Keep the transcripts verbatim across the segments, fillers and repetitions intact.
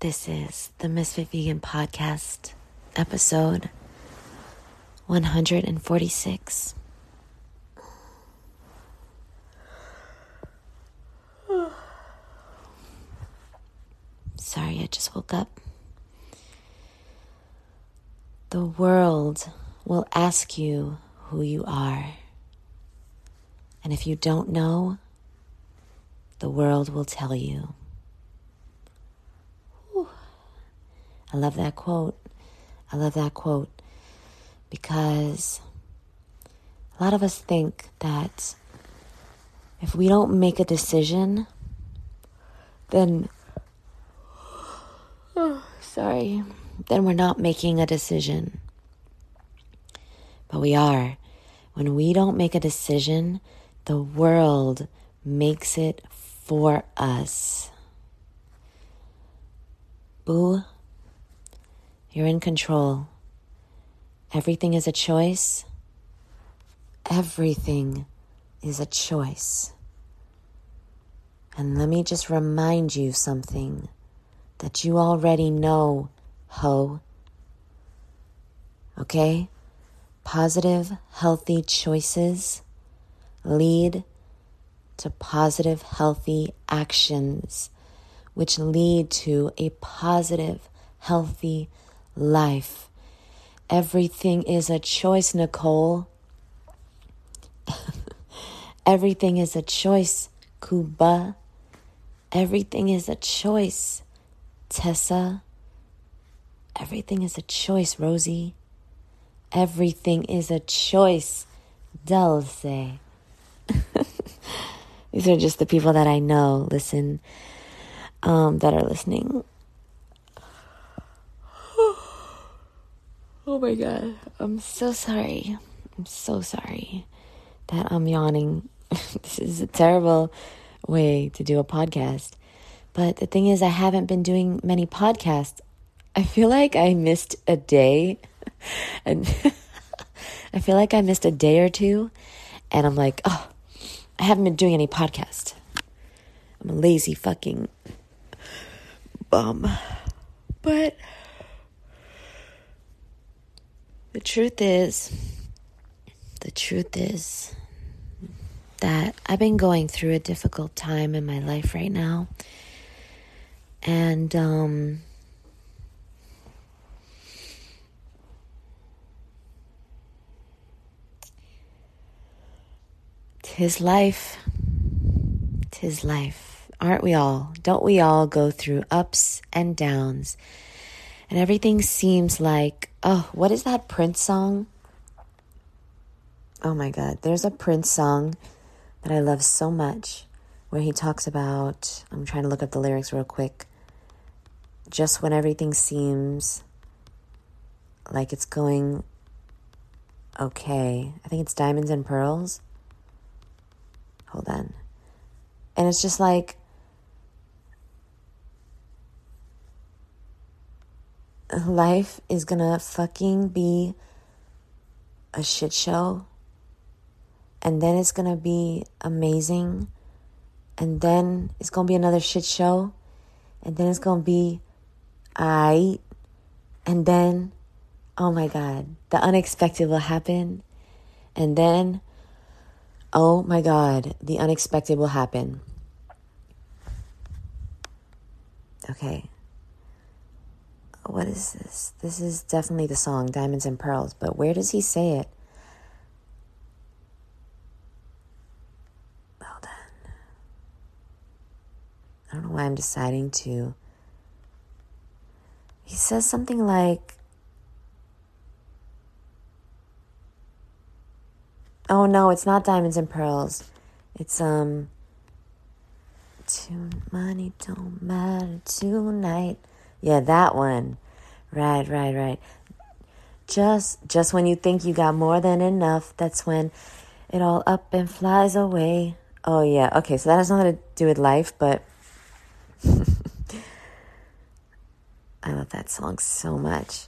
This is the Misfit Vegan Podcast, episode one forty-six. Sorry, I just woke up. The world will ask you who you are. And if you don't know, the world will tell you. Whew. I love that quote. I love that quote because a lot of us think that if we don't make a decision, then oh, sorry, then we're not making a decision. But we are. When we don't make a decision, the world makes it for us. Boo, you're in control. Everything is a choice. Everything is a choice. And let me just remind you something that you already know, ho. Okay? Positive, healthy choices lead to positive, healthy actions, which lead to a positive, healthy life. Everything is a choice, Nicole. Everything is a choice, Cuba. Everything is a choice, Tessa. Everything is a choice, Rosie. Everything is a choice, Dulce. These are just the people that I know listen, um, that are listening. Oh my God. I'm so sorry. I'm so sorry that I'm yawning. This is a terrible way to do a podcast. But the thing is, I haven't been doing many podcasts. I feel like I missed a day. And I feel like I missed a day or two. And I'm like, oh, I haven't been doing any podcasts. I'm a lazy fucking bum. But the truth is, the truth is that I've been going through a difficult time in my life right now. And um, tis life, tis life, aren't we all? Don't we all go through ups and downs? And everything seems like, oh, what is that Prince song? Oh my God, there's a Prince song that I love so much where he talks about, I'm trying to look up the lyrics real quick, just when everything seems like it's going okay. I think it's Diamonds and Pearls. Hold on. And it's just like, life is gonna fucking be a shit show. And then it's gonna be amazing. And then it's gonna be another shit show. And then it's gonna be aight. And then, oh my God, the unexpected will happen. And then, oh my God, the unexpected will happen. Okay. What is this? This is definitely the song, Diamonds and Pearls, but where does he say it? Hold on. I don't know why I'm deciding to. He says something like, oh no, it's not Diamonds and Pearls. It's, um, too money don't matter tonight. Yeah, that one. Right, right, right. Just just when you think you got more than enough, that's when it all up and flies away. Oh, yeah. Okay, so that has nothing to do with life, but I love that song so much.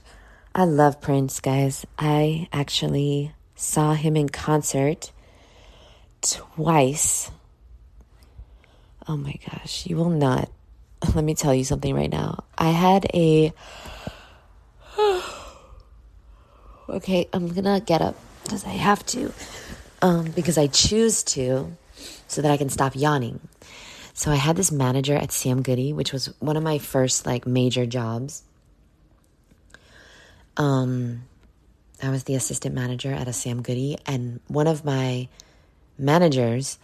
I love Prince, guys. I actually saw him in concert twice. Oh, my gosh. You will not. Let me tell you something right now. I had a... Okay, I'm gonna get up because I have to. Um, because I choose to so that I can stop yawning. So I had this manager at Sam Goody, which was one of my first like major jobs. Um, I was the assistant manager at a Sam Goody, and one of my managers,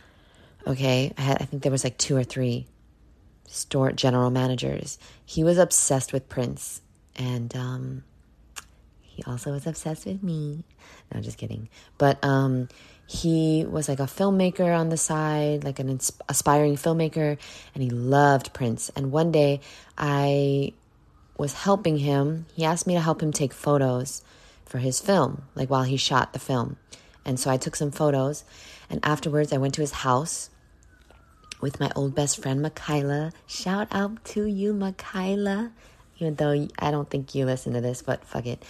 okay, I, had, I think there was like two or three store general managers. He was obsessed with Prince, and um, he also was obsessed with me. No, just kidding. But um, he was like a filmmaker on the side, like an ins- aspiring filmmaker, and he loved Prince. And one day I was helping him. He asked me to help him take photos for his film, like while he shot the film. And so I took some photos, and afterwards I went to his house with my old best friend, Makayla. Shout out to you, Makayla, even though I don't think you listen to this, but fuck it.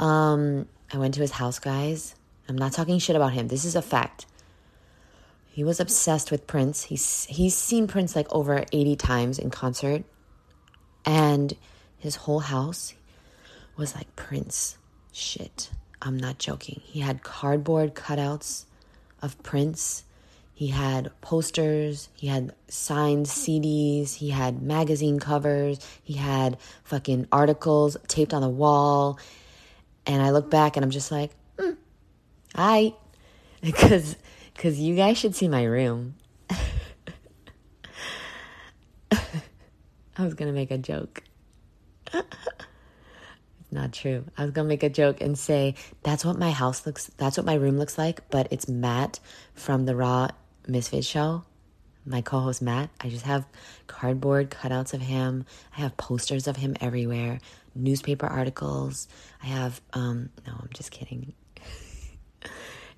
Um, I went to his house, guys. I'm not talking shit about him. This is a fact. He was obsessed with Prince. He's, he's seen Prince like over eighty times in concert, and his whole house was like Prince shit. I'm not joking. He had cardboard cutouts of Prince. He had posters. He had signed C Ds. He had magazine covers. He had fucking articles taped on the wall. And I look back and I'm just like, mm, I, because because you guys should see my room. I was gonna make a joke. Not true. I was going to make a joke and say, that's what my house looks, that's what my room looks like, but it's Matt from the Raw Misfit show, my co-host Matt. I just have cardboard cutouts of him. I have posters of him everywhere, newspaper articles. I have, um, no, I'm just kidding.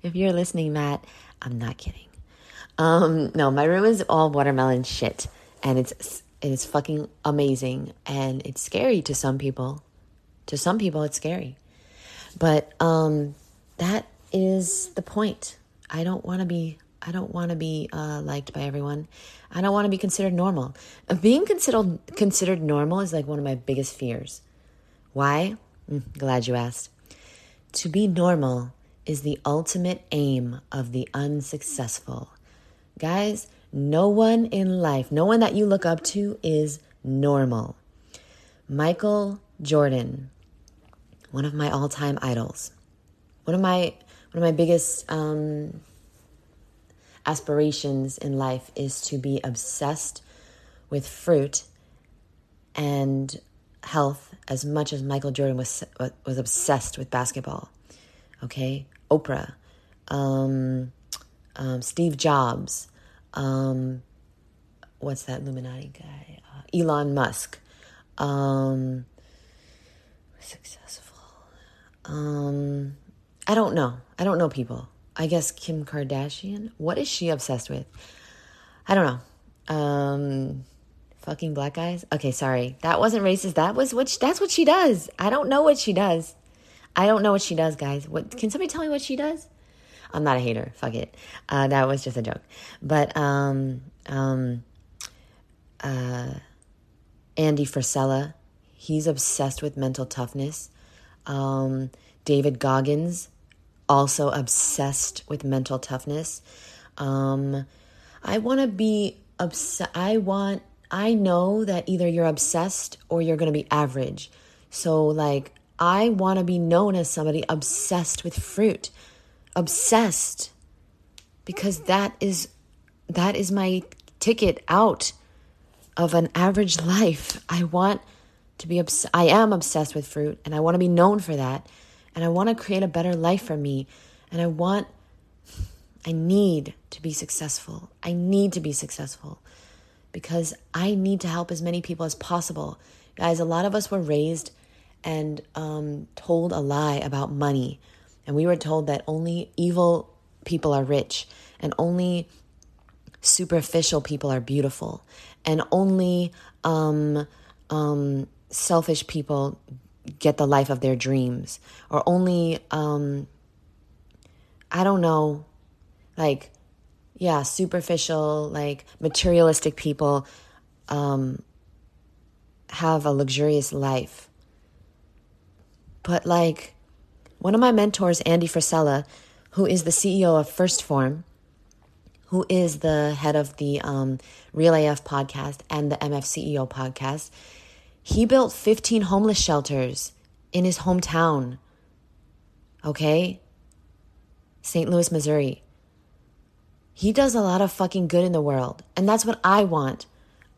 If you're listening, Matt, I'm not kidding. Um, no, my room is all watermelon shit, and it's, it is fucking amazing, and it's scary to some people. To some people, it's scary. But um, that is the point. I don't want to be, I don't want to be uh, liked by everyone. I don't want to be considered normal. Being considered considered normal is like one of my biggest fears. Why? Mm, glad you asked. To be normal is the ultimate aim of the unsuccessful. Guys, no one in life, no one that you look up to is normal. Michael Jordan, one of my all-time idols, one of my one of my biggest um, aspirations in life is to be obsessed with fruit and health as much as Michael Jordan was was obsessed with basketball. Okay, Oprah, um, um, Steve Jobs, um, what's that Illuminati guy? Uh, Elon Musk. Um, successful. Um, I don't know. I don't know people. I guess Kim Kardashian. What is she obsessed with? I don't know. Um, fucking black guys. Okay, sorry. That wasn't racist. That was what. She, that's what she does. I don't know what she does. I don't know what she does, guys. What? Can somebody tell me what she does? I'm not a hater. Fuck it. Uh, that was just a joke. But um, um, uh, Andy Frisella. He's obsessed with mental toughness. Um, David Goggins, also obsessed with mental toughness. Um, I want to be obsessed. I want, I know that either you're obsessed or you're going to be average. So like, I want to be known as somebody obsessed with fruit, obsessed, because that is, that is my ticket out of an average life. I want to be obs- I am obsessed with fruit, and I want to be known for that, and I want to create a better life for me, and I want, I need to be successful. I need to be successful because I need to help as many people as possible. Guys, a lot of us were raised and um, told a lie about money, and we were told that only evil people are rich, and only superficial people are beautiful, and only um, um, selfish people get the life of their dreams, or only, um, I don't know, like, yeah, superficial, like materialistic people, um, have a luxurious life. But like one of my mentors, Andy Frisella, who is the C E O of First Form, who is the head of the um, Real A F podcast and the M F C E O podcast, he built fifteen homeless shelters in his hometown, okay? Saint Louis, Missouri. He does a lot of fucking good in the world, and that's what I want.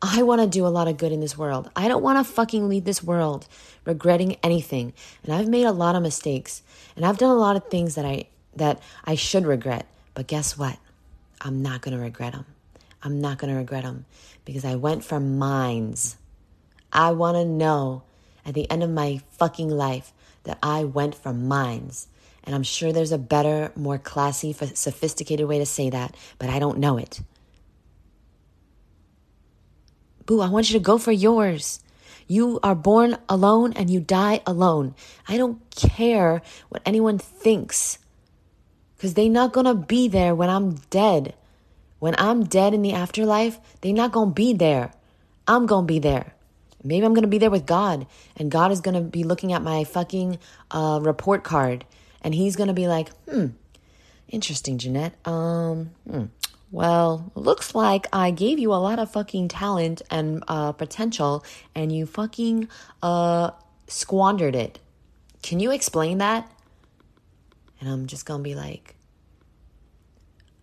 I want to do a lot of good in this world. I don't want to fucking leave this world regretting anything. And I've made a lot of mistakes, and I've done a lot of things that I that I should regret. But guess what? I'm not going to regret them. I'm not going to regret them because I went for mines. I want to know at the end of my fucking life that I went for mines. And I'm sure there's a better, more classy, sophisticated way to say that, but I don't know it. Boo, I want you to go for yours. You are born alone and you die alone. I don't care what anyone thinks because they're not going to be there when I'm dead. When I'm dead in the afterlife, they're not going to be there. I'm going to be there. Maybe I'm going to be there with God, and God is going to be looking at my fucking uh, report card, and he's going to be like, hmm, interesting, Jeanette. Um, hmm. Well, looks like I gave you a lot of fucking talent and uh, potential, and you fucking uh, squandered it. Can you explain that? And I'm just going to be like,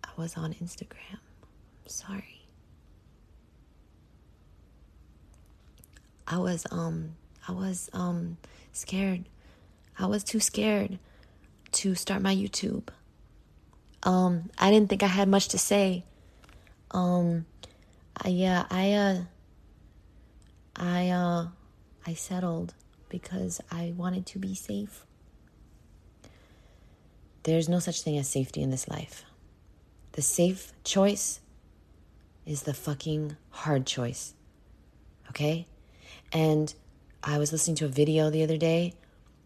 I was on Instagram. I'm sorry. I was, um, I was, um, scared. I was too scared to start my YouTube. Um, I didn't think I had much to say. Um, I, yeah, I, uh, I, uh, I settled because I wanted to be safe. There's no such thing as safety in this life. The safe choice is the fucking hard choice. Okay? And I was listening to a video the other day,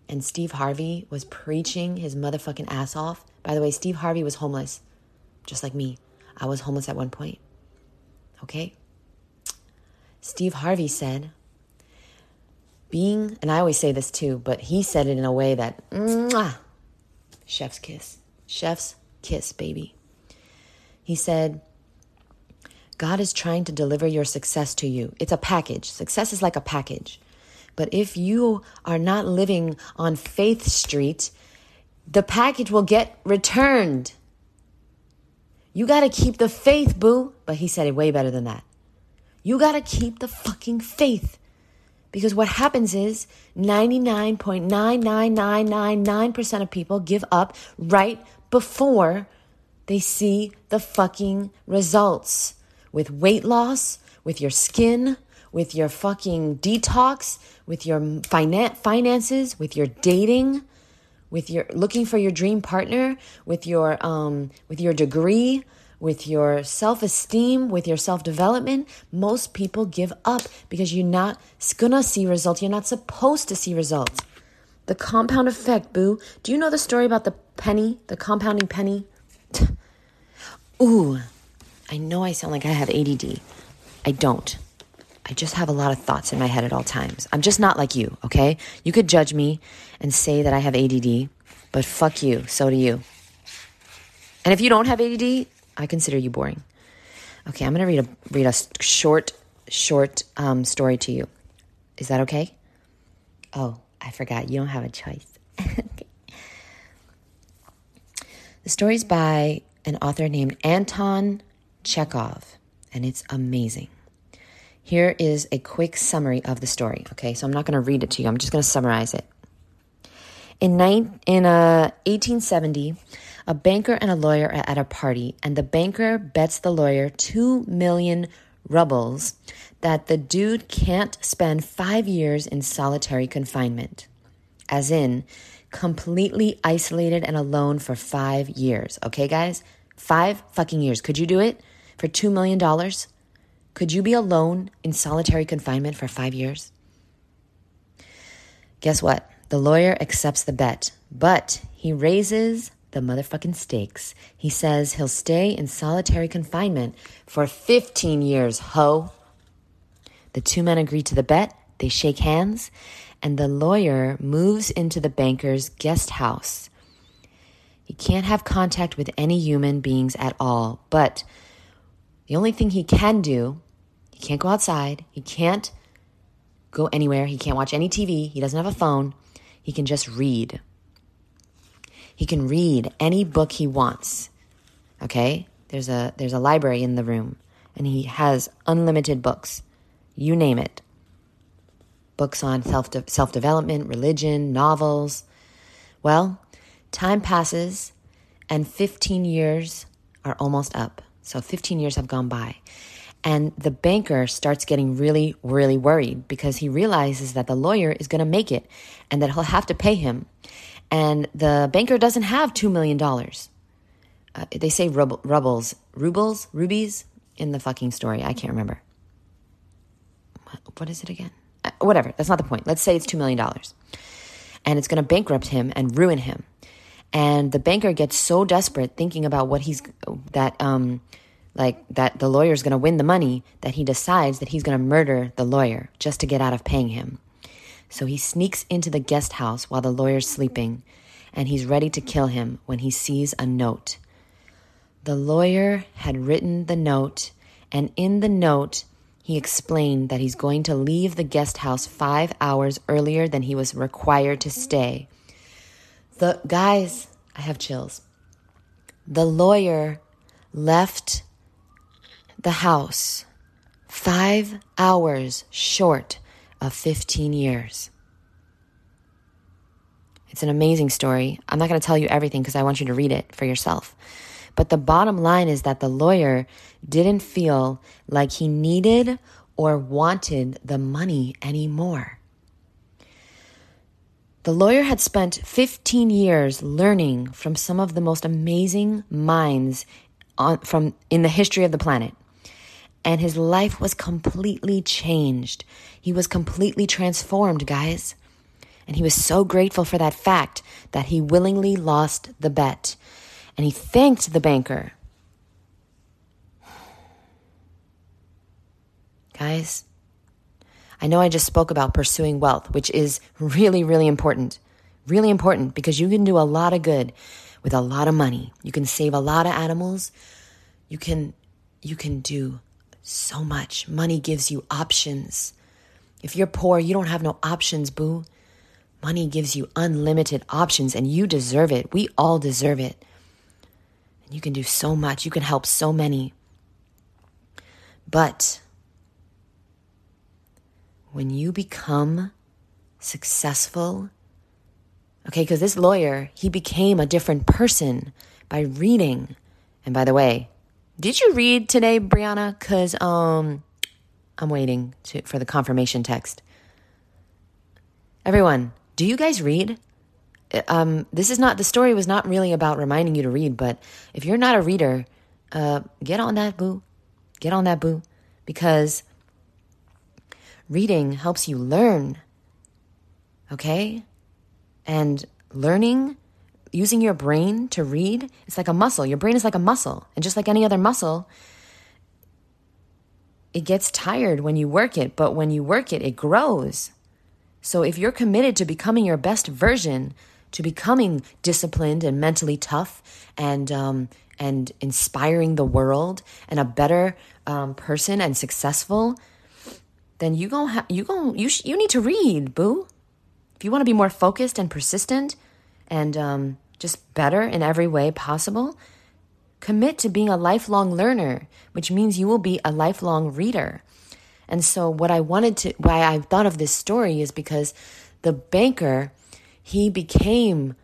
and Steve Harvey was preaching his motherfucking ass off. By the way, Steve Harvey was homeless, just like me. I was homeless at one point, okay? Steve Harvey said, being, and I always say this too, but he said it in a way that, mwah, chef's kiss, chef's kiss, baby. He said, God is trying to deliver your success to you. It's a package. Success is like a package. But if you are not living on Faith Street, the package will get returned. You got to keep the faith, boo. But he said it way better than that. You got to keep the fucking faith. Because what happens is ninety-nine point nine nine nine nine nine percent of people give up right before they see the fucking results. With weight loss, with your skin, with your fucking detox, with your finan- finances, with your dating, with your looking for your dream partner, with your um, with your degree, with your self-esteem, with your self-development. Most people give up because you're not gonna see results. You're not supposed to see results. The compound effect, boo. Do you know the story about the penny, the compounding penny? Ooh, I know I sound like I have A D D. I don't. I just have a lot of thoughts in my head at all times. I'm just not like you, okay? You could judge me and say that I have A D D, but fuck you, so do you. And if you don't have A D D, I consider you boring. Okay, I'm going to read a read a short, short um, story to you. Is that okay? Oh, I forgot. You don't have a choice. Okay. The story's by an author named Anton Chekhov, and it's amazing. Here is a quick summary of the story, okay? So I'm not going to read it to you. I'm just going to summarize it. In nine, in uh, eighteen seventy, a banker and a lawyer are at a party, and the banker bets the lawyer two million rubles that the dude can't spend five years in solitary confinement, as in completely isolated and alone for five years, okay, guys? Five fucking years. Could you do it for two million dollars? Could you be alone in solitary confinement for five years? Guess what? The lawyer accepts the bet, but he raises the motherfucking stakes. He says he'll stay in solitary confinement for fifteen years, ho. The two men agree to the bet They shake hands, and the lawyer moves into the banker's guest house. He can't have contact with any human beings at all, but the only thing he can do, he can't go outside, he can't go anywhere, he can't watch any T V, he doesn't have a phone, he can just read. He can read any book he wants, okay? There's a there's a library in the room, and he has unlimited books, you name it. Books on self de- self-development, religion, novels. Well, time passes, and fifteen years are almost up. So fifteen years have gone by. And the banker starts getting really, really worried because he realizes that the lawyer is going to make it and that he'll have to pay him. And the banker doesn't have two million dollars. Uh, they say rub- rubles, rubles, rubies in the fucking story. I can't remember. What, what is it again? Uh, whatever. That's not the point. Let's say it's two million dollars. And it's going to bankrupt him and ruin him. And the banker gets so desperate thinking about what he's, that, um, like that the lawyer's going to win the money, that he decides that he's going to murder the lawyer just to get out of paying him. So he sneaks into the guest house while the lawyer's sleeping, and he's ready to kill him when he sees a note. The lawyer had written the note, and in the note, he explained that he's going to leave the guest house five hours earlier than he was required to stay. The guys, I have chills. The lawyer left the house five hours short of fifteen years. It's an amazing story. I'm not going to tell you everything because I want you to read it for yourself. But the bottom line is that the lawyer didn't feel like he needed or wanted the money anymore. The lawyer had spent fifteen years learning from some of the most amazing minds on, from in the history of the planet. And his life was completely changed. He was completely transformed, guys. And he was so grateful for that fact that he willingly lost the bet. And he thanked the banker. Guys, I know I just spoke about pursuing wealth, which is really, really important. Really important because you can do a lot of good with a lot of money. You can save a lot of animals. You can, you can do so much. Money gives you options. If you're poor, you don't have no options, boo. Money gives you unlimited options, and you deserve it. We all deserve it. And you can do so much. You can help so many. But when you become successful, okay, because this lawyer, he became a different person by reading. And by the way, did you read today, Brianna? Because um, I'm waiting to, for the confirmation text. Everyone, do you guys read? Um, this is not, the story was not really about reminding you to read, but if you're not a reader, uh, get on that, boo. Get on that, boo. Because reading helps you learn, okay? And learning, using your brain to read, it's like a muscle. Your brain is like a muscle. And just like any other muscle, it gets tired when you work it. But when you work it, it grows. So if you're committed to becoming your best version, to becoming disciplined and mentally tough and um, and inspiring the world and a better um, person and successful, then you gonna ha- you gonna, you sh- you need to read, boo. If you want to be more focused and persistent, and um, just better in every way possible, commit to being a lifelong learner, which means you will be a lifelong reader. And so what I wanted to, why I thought of this story is because the banker, he became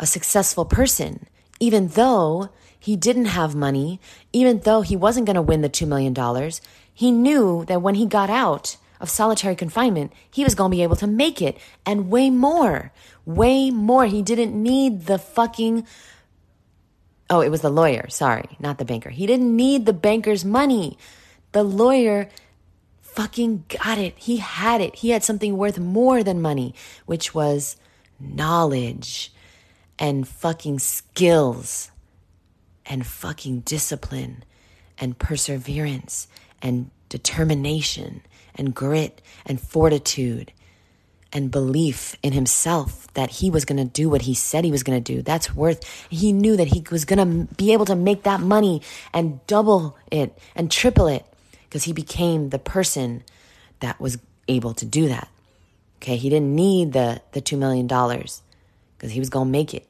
a successful person, even though he didn't have money, even though he wasn't going to win the two million dollars, he knew that when he got out of solitary confinement, he was going to be able to make it and way more, way more. He didn't need the fucking, oh, it was the lawyer. Sorry, not the banker. He didn't need the banker's money. The lawyer fucking got it. He had it. He had something worth more than money, which was knowledge and fucking skills and fucking discipline and perseverance and determination and grit and fortitude and belief in himself that he was going to do what he said he was going to do. That's worth, he knew that he was going to be able to make that money and double it and triple it because he became the person that was able to do that. Okay, he didn't need the, the two million dollars because he was going to make it.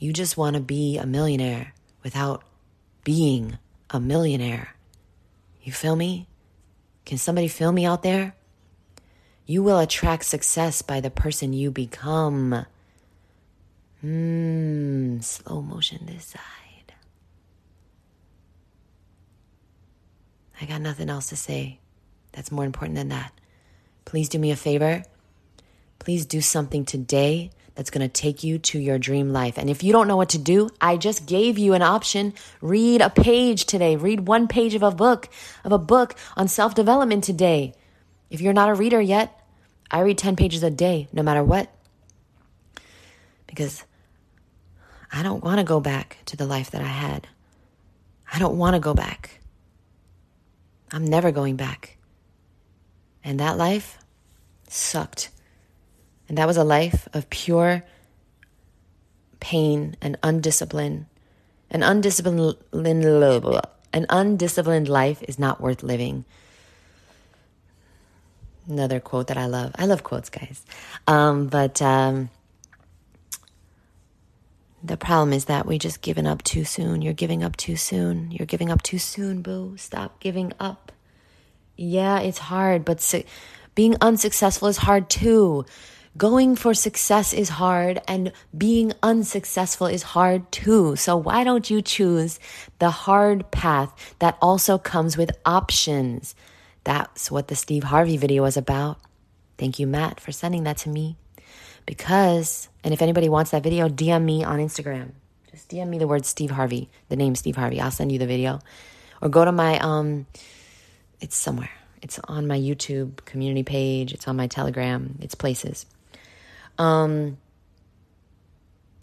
You just want to be a millionaire without being a millionaire. You feel me? Can somebody feel me out there? You will attract success by the person you become. Mmm, slow motion this side. I got nothing else to say that's more important than that. Please do me a favor. Please do something today that's going to take you to your dream life. And if you don't know what to do, I just gave you an option. Read a page today. Read one page of a book, of a book on self-development today. If you're not a reader yet, I read ten pages a day, no matter what. Because I don't want to go back to the life that I had. I don't want to go back. I'm never going back. And that life sucked. And that was a life of pure pain and undiscipline. An undisciplined, an undisciplined life is not worth living. Another quote that I love. I love quotes, guys. Um, but um, the problem is that we just given up too soon. You're giving up too soon. You're giving up too soon, boo. Stop giving up. Yeah, it's hard, but su- being unsuccessful is hard too. Going for success is hard, and being unsuccessful is hard too. So why don't you choose the hard path that also comes with options? That's what the Steve Harvey video was about. Thank you, Matt, for sending that to me. Because, and if anybody wants that video, D M me on Instagram. Just D M me the word Steve Harvey, the name Steve Harvey. I'll send you the video. Or go to my, um, it's somewhere. It's on my YouTube community page. It's on my Telegram. It's places. Um,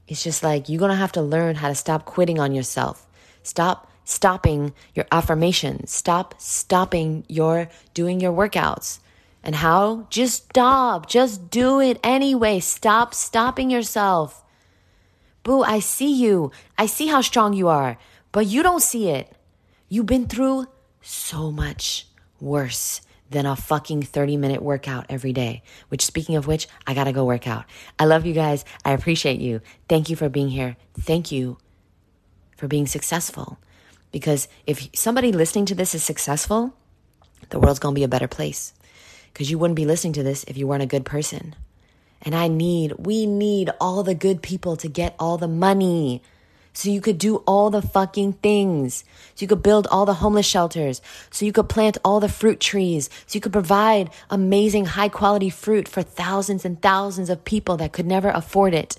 it's just like, you're going to have to learn how to stop quitting on yourself. Stop stopping your affirmations. Stop stopping your doing your workouts. And how? Just stop. Just do it anyway. Stop stopping yourself. Boo, I see you. I see how strong you are, but you don't see it. You've been through so much worse than a fucking thirty minute workout every day, which, speaking of which, I gotta go work out. I love you guys. I appreciate you. Thank you for being here. Thank you for being successful. Because if somebody listening to this is successful, the world's gonna be a better place. Because you wouldn't be listening to this if you weren't a good person. And I need, we need all the good people to get all the money. So you could do all the fucking things. So you could build all the homeless shelters. So you could plant all the fruit trees. So you could provide amazing high quality fruit for thousands and thousands of people that could never afford it.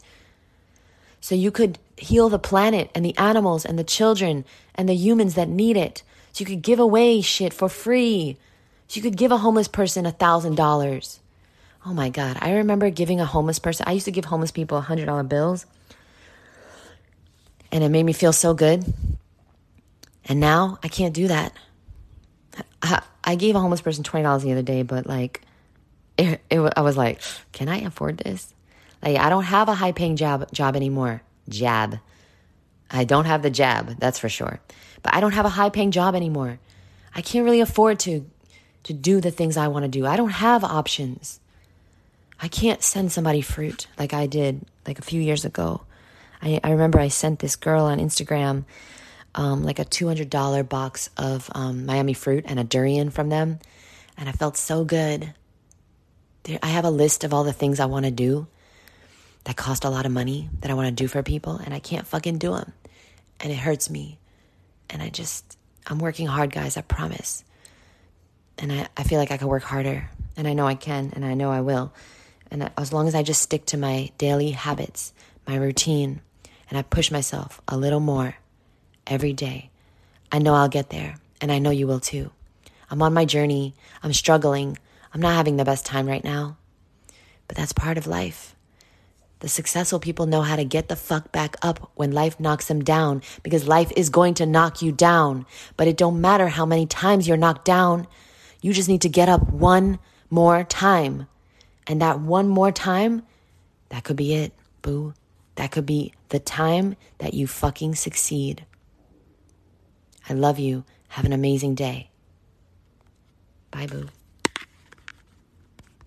So you could heal the planet and the animals and the children and the humans that need it. So you could give away shit for free. So you could give a homeless person a thousand dollars. Oh my God. I remember giving a homeless person. I used to give homeless people a hundred dollar bills. And it made me feel so good. And now I can't do that. I, I gave a homeless person twenty dollars the other day, but like, it, it, I was like, can I afford this? Like, I don't have a high paying job, job anymore. Jab. I don't have the jab, that's for sure. But I don't have a high paying job anymore. I can't really afford to, to do the things I want to do. I don't have options. I can't send somebody fruit like I did like a few years ago. I, I remember I sent this girl on Instagram um, like a two hundred dollars box of um, Miami fruit and a durian from them. And I felt so good. There, I have a list of all the things I want to do that cost a lot of money that I want to do for people. And I can't fucking do them. And it hurts me. And I just, I'm working hard, guys. I promise. And I, I feel like I can work harder. And I know I can. And I know I will. And I, as long as I just stick to my daily habits, my routine, and I push myself a little more every day, I know I'll get there, and I know you will too. I'm on my journey. I'm struggling. I'm not having the best time right now, but that's part of life. The successful people know how to get the fuck back up when life knocks them down, because life is going to knock you down, but it don't matter how many times you're knocked down. You just need to get up one more time. And that one more time, that could be it, boo. That could be the time that you fucking succeed. I love you. Have an amazing day. Bye, boo.